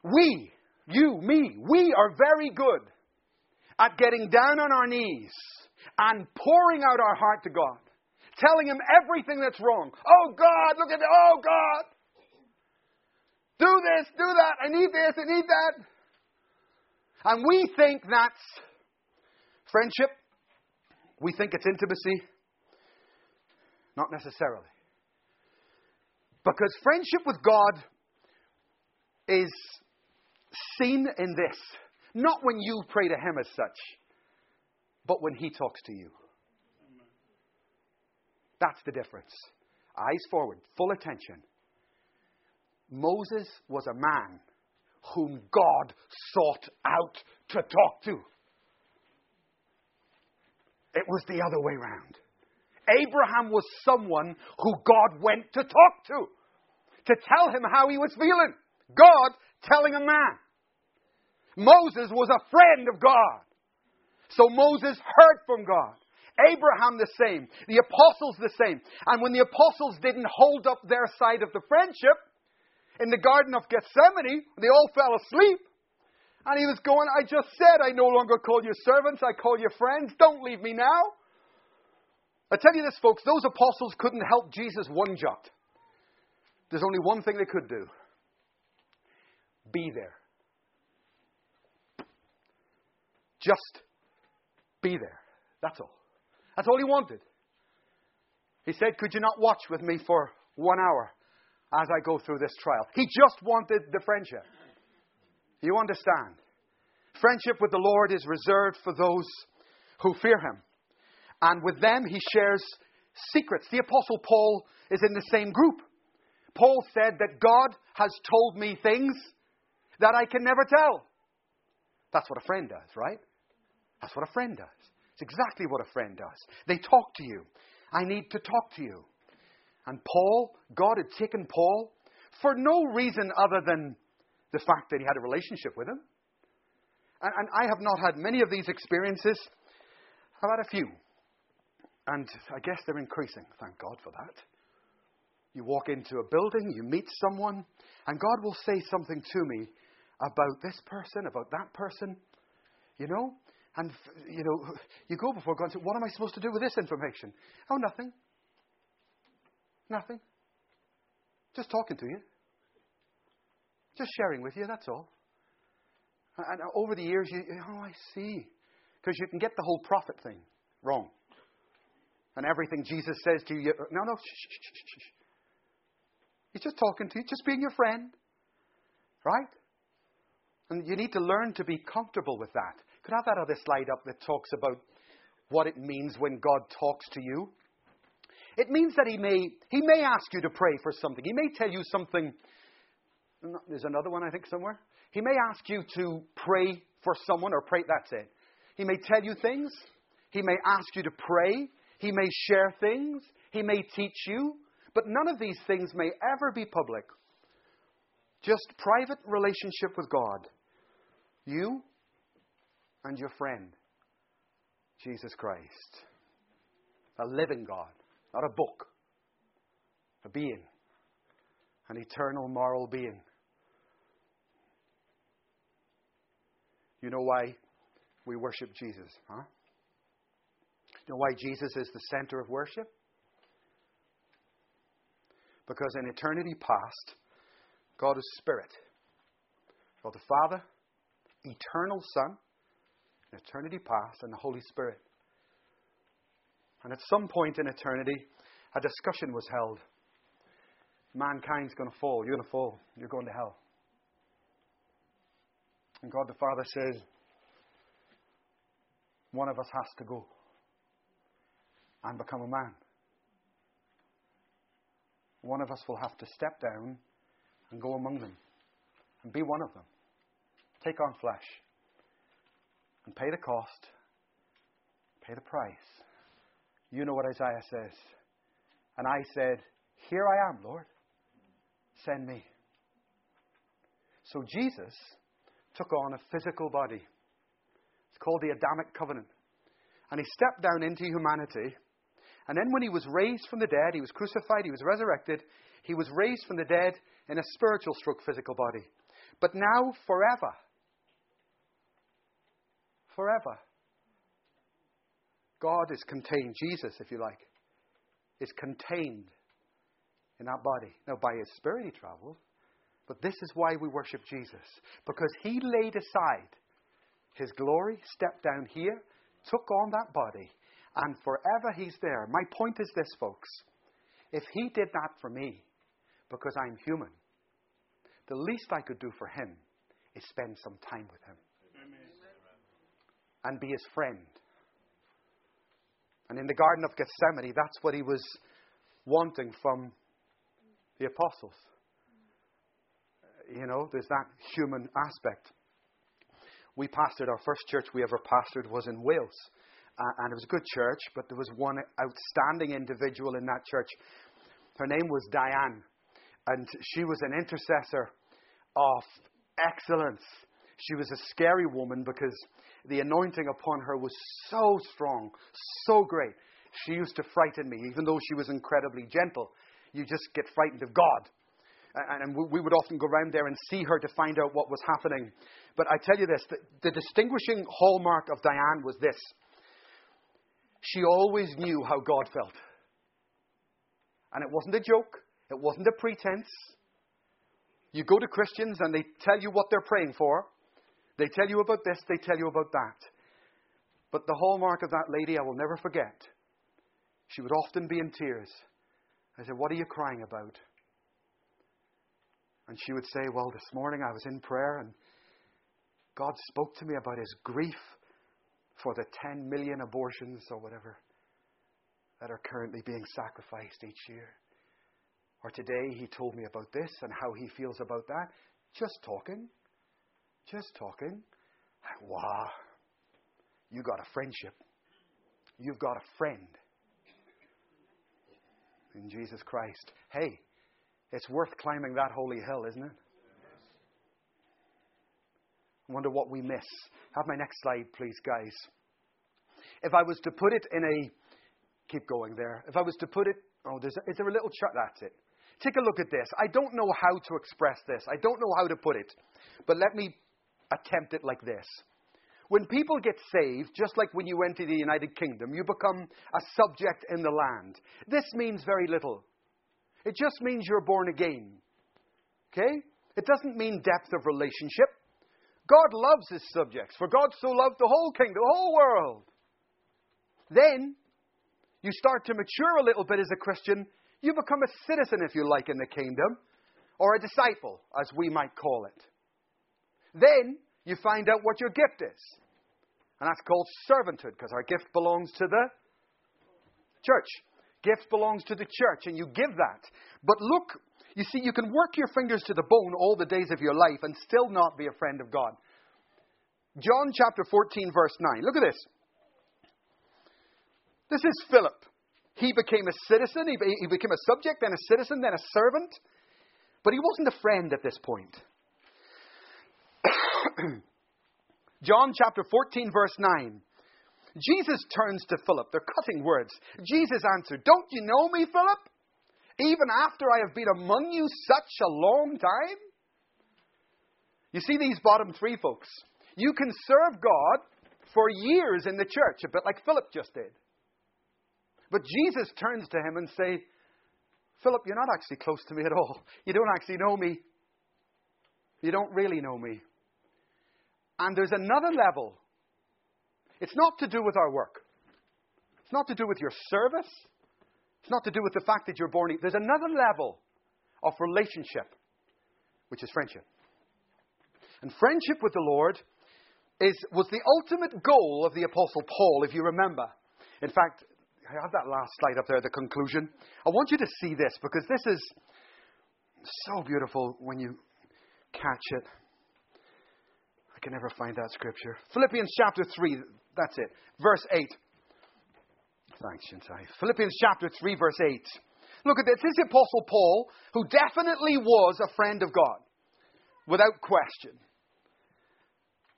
We, you, me, we are very good at getting down on our knees and pouring out our heart to God, telling him everything that's wrong. "Oh, God, look at me. Oh, God, do this, do that. I need this, I need that." And we think that's friendship. We think it's intimacy. Not necessarily. Because friendship with God is seen in this. Not when you pray to him as such, but when he talks to you. That's the difference. Eyes forward, full attention. Moses was a man whom God sought out to talk to. It was the other way around. Abraham was someone who God went to talk to tell him how he was feeling. God telling a man. Moses was a friend of God. So Moses heard from God. Abraham the same. The apostles the same. And when the apostles didn't hold up their side of the friendship, in the Garden of Gethsemane, they all fell asleep. And he was going, "I just said, I no longer call you servants, I call you friends. Don't leave me now." I tell you this, folks, those apostles couldn't help Jesus one jot. There's only one thing they could do. Be there. Just be there. That's all. That's all he wanted. He said, "Could you not watch with me for 1 hour as I go through this trial?" He just wanted the friendship. You understand? Friendship with the Lord is reserved for those who fear him. And with them, he shares secrets. The Apostle Paul is in the same group. Paul said that God has told me things that I can never tell. That's what a friend does, right? That's what a friend does. It's exactly what a friend does. They talk to you. I need to talk to you. And Paul, God had taken Paul for no reason other than the fact that he had a relationship with him. And I have not had many of these experiences. I've had a few. And I guess they're increasing. Thank God for that. You walk into a building, you meet someone, and God will say something to me about this person, about that person, you know? And, you know, you go before God and say, what am I supposed to do with this information? Oh, nothing. Nothing. Just talking to you. Just sharing with you, that's all. And over the years, oh, I see. Because you can get the whole prophet thing wrong. And everything Jesus says to you, no, shh. He's just talking to you, just being your friend. Right? And you need to learn to be comfortable with that. Could I have that other slide up that talks about what it means when God talks to you? It means that he may ask you to pray for something. He may tell you something. There's another one, I think, somewhere. He may ask you to pray for someone or pray. That's it. He may tell you things. He may ask you to pray. He may share things. He may teach you. But none of these things may ever be public. Just private relationship with God. You and your friend, Jesus Christ. A living God. Not a book. A being. An eternal moral being. You know why we worship Jesus, huh? You know why Jesus is the center of worship? Because in eternity past, God is Spirit. God the Father, eternal Son, in eternity past, and the Holy Spirit. And at some point in eternity, a discussion was held. Mankind's going to fall. You're going to fall. You're going to hell. And God the Father says, one of us has to go and become a man. One of us will have to step down and go among them and be one of them. Take on flesh and pay the cost, pay the price. You know what Isaiah says. And I said, here I am, Lord. Send me. So Jesus took on a physical body. It's called the Adamic Covenant. And he stepped down into humanity. And then when he was raised from the dead, he was crucified, he was resurrected, he was raised from the dead in a spiritual stroke physical body. But now forever. Forever. God is contained. Jesus, if you like, is contained in that body. Now by his Spirit he travels. But this is why we worship Jesus. Because he laid aside his glory, stepped down here, took on that body, and forever he's there. My point is this, folks. If he did that for me, because I'm human, the least I could do for him is spend some time with him. Amen. And be his friend. And in the Garden of Gethsemane, that's what he was wanting from the apostles. You know, there's that human aspect. We pastored, our first church we ever pastored was in Wales. And it was a good church, but there was one outstanding individual in that church. Her name was Diane. And she was an intercessor of excellence. She was a scary woman because the anointing upon her was so strong, so great. She used to frighten me, even though she was incredibly gentle. You just get frightened of God. And we would often go around there and see her to find out what was happening. But I tell you this, the distinguishing hallmark of Diane was this. She always knew how God felt. And it wasn't a joke. It wasn't a pretense. You go to Christians and they tell you what they're praying for. They tell you about this. They tell you about that. But the hallmark of that lady I will never forget. She would often be in tears. I said, what are you crying about? And she would say, well, this morning I was in prayer and God spoke to me about his grief for the 10 million abortions or whatever that are currently being sacrificed each year. Or today he told me about this and how he feels about that. Just talking. Just talking. Wow. You got a friendship. You've got a friend in Jesus Christ. Hey, it's worth climbing that holy hill, isn't it? I wonder what we miss. Have my next slide, please, guys. If I was to put it in a... Keep going there. If I was to put it... Oh, is there a little chart? That's it. Take a look at this. I don't know how to express this. I don't know how to put it. But let me attempt it like this. When people get saved, just like when you went to the United Kingdom, you become a subject in the land. This means very little. It just means you're born again. Okay? It doesn't mean depth of relationship. God loves his subjects, for God so loved the whole kingdom, the whole world. Then you start to mature a little bit as a Christian. You become a citizen, if you like, in the kingdom, or a disciple, as we might call it. Then you find out what your gift is. And that's called servanthood, because our gift belongs to the church. Gift belongs to the church, and you give that. But look, you see, you can work your fingers to the bone all the days of your life and still not be a friend of God. John chapter 14, verse 9. Look at this. This is Philip. He became a citizen. He became a subject, then a citizen, then a servant. But he wasn't a friend at this point. John chapter 14, verse 9. Jesus turns to Philip. They're cutting words. Jesus answered, "Don't you know me, Philip? Even after I have been among you such a long time?" You see these bottom three folks. You can serve God for years in the church, a bit like Philip just did. But Jesus turns to him and says, "Philip, you're not actually close to me at all. You don't actually know me. You don't really know me." And there's another level. It's not to do with our work. It's not to do with your service. It's not to do with the fact that you're born again. There's another level of relationship, which is friendship. And friendship with the Lord was the ultimate goal of the Apostle Paul, if you remember. In fact, I have that last slide up there, the conclusion. I want you to see this, because this is so beautiful when you catch it. I can never find that scripture. Philippians chapter 3, that's it, verse 8. Thanks, Shinsai. Philippians chapter 3, verse 8. Look at this. This is Apostle Paul, who definitely was a friend of God, without question.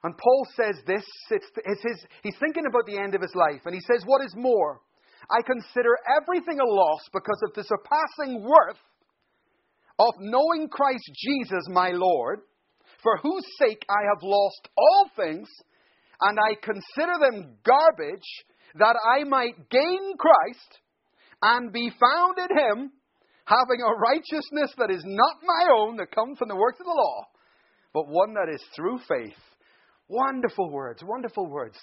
And Paul says this. He's thinking about the end of his life, and he says, "What is more, I consider everything a loss because of the surpassing worth of knowing Christ Jesus, my Lord, for whose sake I have lost all things, and I consider them garbage, that I might gain Christ and be found in him, having a righteousness that is not my own, that comes from the works of the law, but one that is through faith." Wonderful words, wonderful words.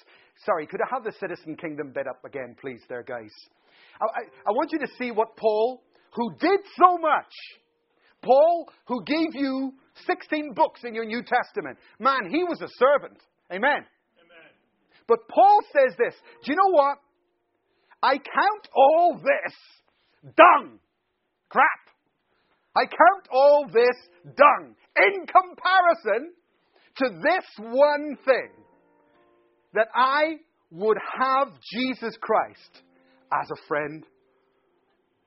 Sorry, could I have the citizen kingdom bit up again, please, there, guys? I want you to see what Paul, who did so much, Paul, who gave you 16 books in your New Testament. Man, he was a servant. Amen. But Paul says this. Do you know what? I count all this dung. Crap. I count all this dung in comparison to this one thing, that I would have Jesus Christ as a friend.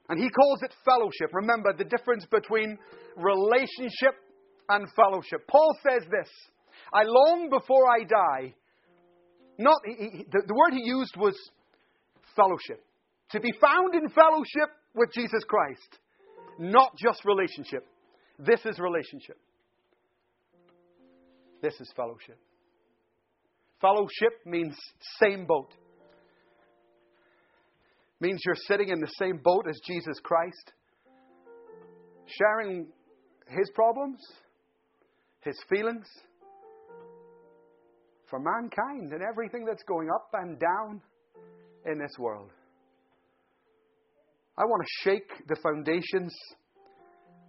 And he calls it fellowship. Remember the difference between relationship and fellowship. Paul says this. I long before I die. The word he used was fellowship. To be found in fellowship with Jesus Christ. Not just relationship. This is relationship. This is fellowship. Fellowship means same boat. Means you're sitting in the same boat as Jesus Christ. Sharing his problems. His feelings. For mankind and everything that's going up and down in this world. I want to shake the foundations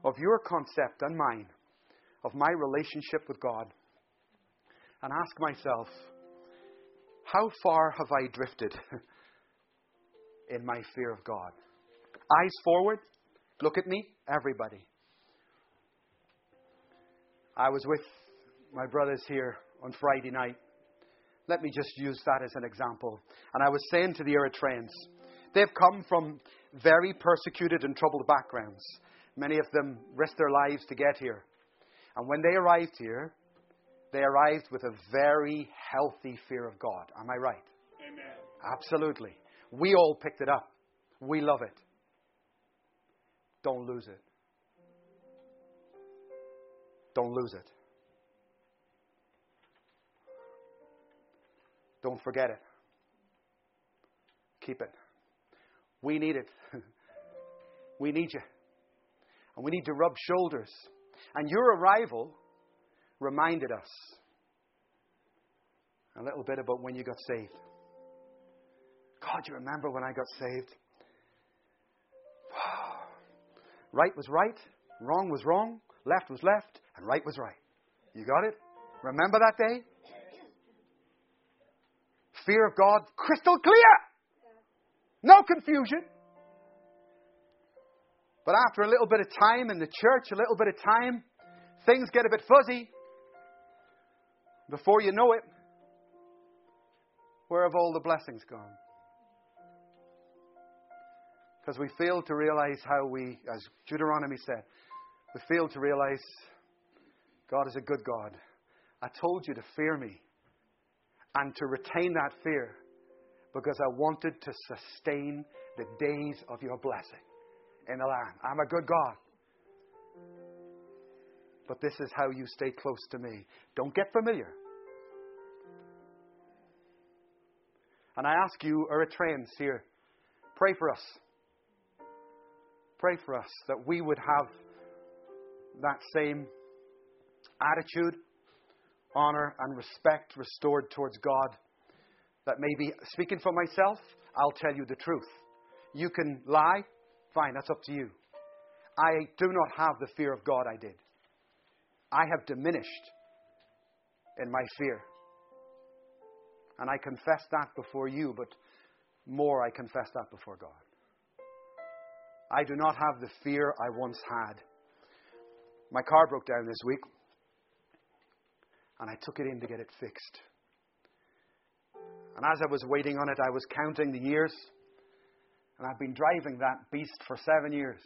of your concept and mine of my relationship with God and ask myself, how far have I drifted in my fear of God? Eyes forward, look at me, everybody. I was with my brothers here on Friday night. Let me just use that as an example. And I was saying to the Eritreans, they've come from very persecuted and troubled backgrounds. Many of them risked their lives to get here. And when they arrived with a very healthy fear of God. Am I right? Amen. Absolutely. We all picked it up. We love it. Don't lose it. Don't lose it. Don't forget it. Keep it. We need it. We need you. And we need to rub shoulders. And your arrival reminded us a little bit about when you got saved. God, you remember when I got saved? Right was right, wrong was wrong, left was left, and right was right. You got it? Remember that day? Fear of God, crystal clear. No confusion. But after a little bit of time in the church, a little bit of time, things get a bit fuzzy. Before you know it, where have all the blessings gone? Because we fail to realize how we, as Deuteronomy said, we fail to realize God is a good God. I told you to fear me and to retain that fear because I wanted to sustain the days of your blessing in the land. I'm a good God. But this is how you stay close to me. Don't get familiar. And I ask you, Eritreans here, pray for us. Pray for us that we would have that same attitude, honor and respect restored towards God. That maybe, speaking for myself, I'll tell you the truth. You can lie, fine, that's up to you. I do not have the fear of God I did. I have diminished in my fear. And I confess that before you, but more I confess that before God. I do not have the fear I once had. My car broke down this week, and I took it in to get it fixed. And as I was waiting on it, I was counting the years, and I've been driving that beast for 7 years.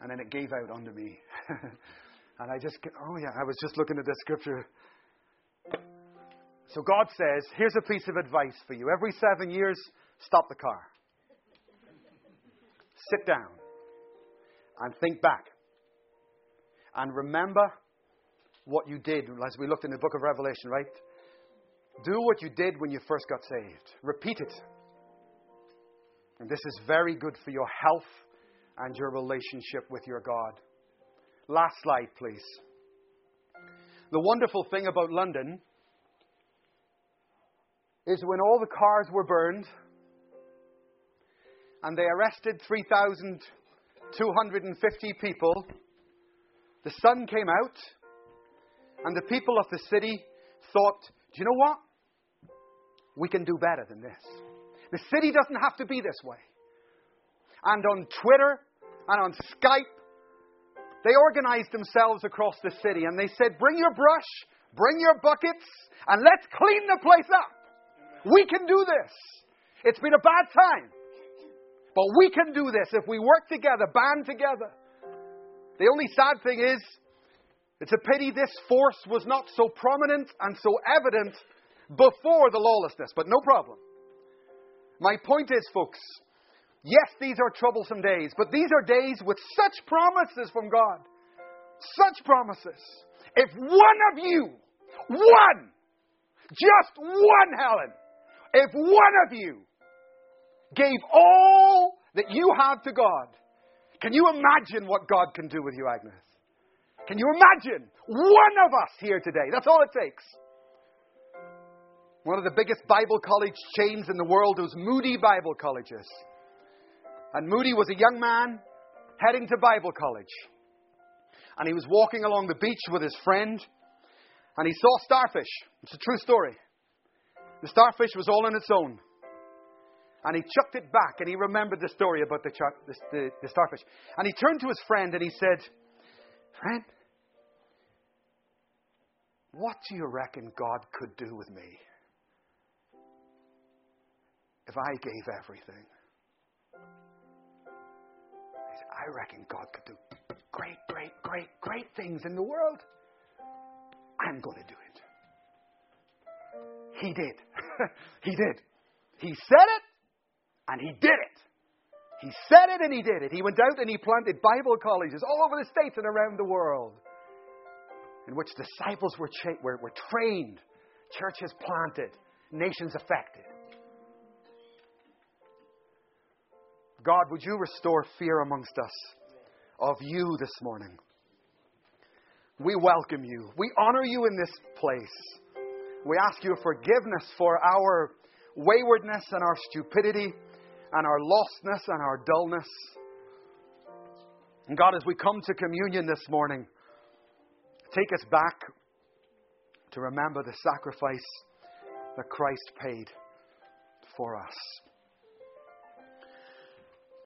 And then it gave out onto me. And I was just looking at this scripture. So God says, here's a piece of advice for you. Every 7 years, stop the car. Sit down and think back. And remember what you did, as we looked in the book of Revelation, right? Do what you did when you first got saved. Repeat it. And this is very good for your health and your relationship with your God. Last slide, please. The wonderful thing about London is when all the cars were burned and they arrested 3,250 people, the sun came out and the people of the city thought, do you know what? We can do better than this. The city doesn't have to be this way. And on Twitter and on Skype, they organized themselves across the city and they said, bring your brush, bring your buckets, and let's clean the place up. We can do this. It's been a bad time, but we can do this if we work together, band together. The only sad thing is, it's a pity this force was not so prominent and so evident before the lawlessness, but no problem. My point is, folks, yes, these are troublesome days, but these are days with such promises from God. Such promises. If one of you, just one, Helen, if one of you gave all that you have to God, can you imagine what God can do with you, Agnes? Can you imagine? One of us here today. That's all it takes. One of the biggest Bible college chains in the world was Moody Bible Colleges. And Moody was a young man heading to Bible college. And he was walking along the beach with his friend. And he saw starfish. It's a true story. The starfish was all on its own. And he chucked it back. And he remembered the story about the starfish. And he turned to his friend and he said, friend, What do you reckon God could do with me if I gave everything? He said, I reckon God could do great, great, great, great things in the world. I'm going to do it. He did. He did. He said it and he did it. He said it and he did it. He went out and he planted Bible colleges all over the States and around the world, in which disciples were trained, churches planted, nations affected. God, would you restore fear amongst us of you this morning? We welcome you. We honor you in this place. We ask your forgiveness for our waywardness and our stupidity and our lostness and our dullness. And God, as we come to communion this morning, take us back to remember the sacrifice that Christ paid for us.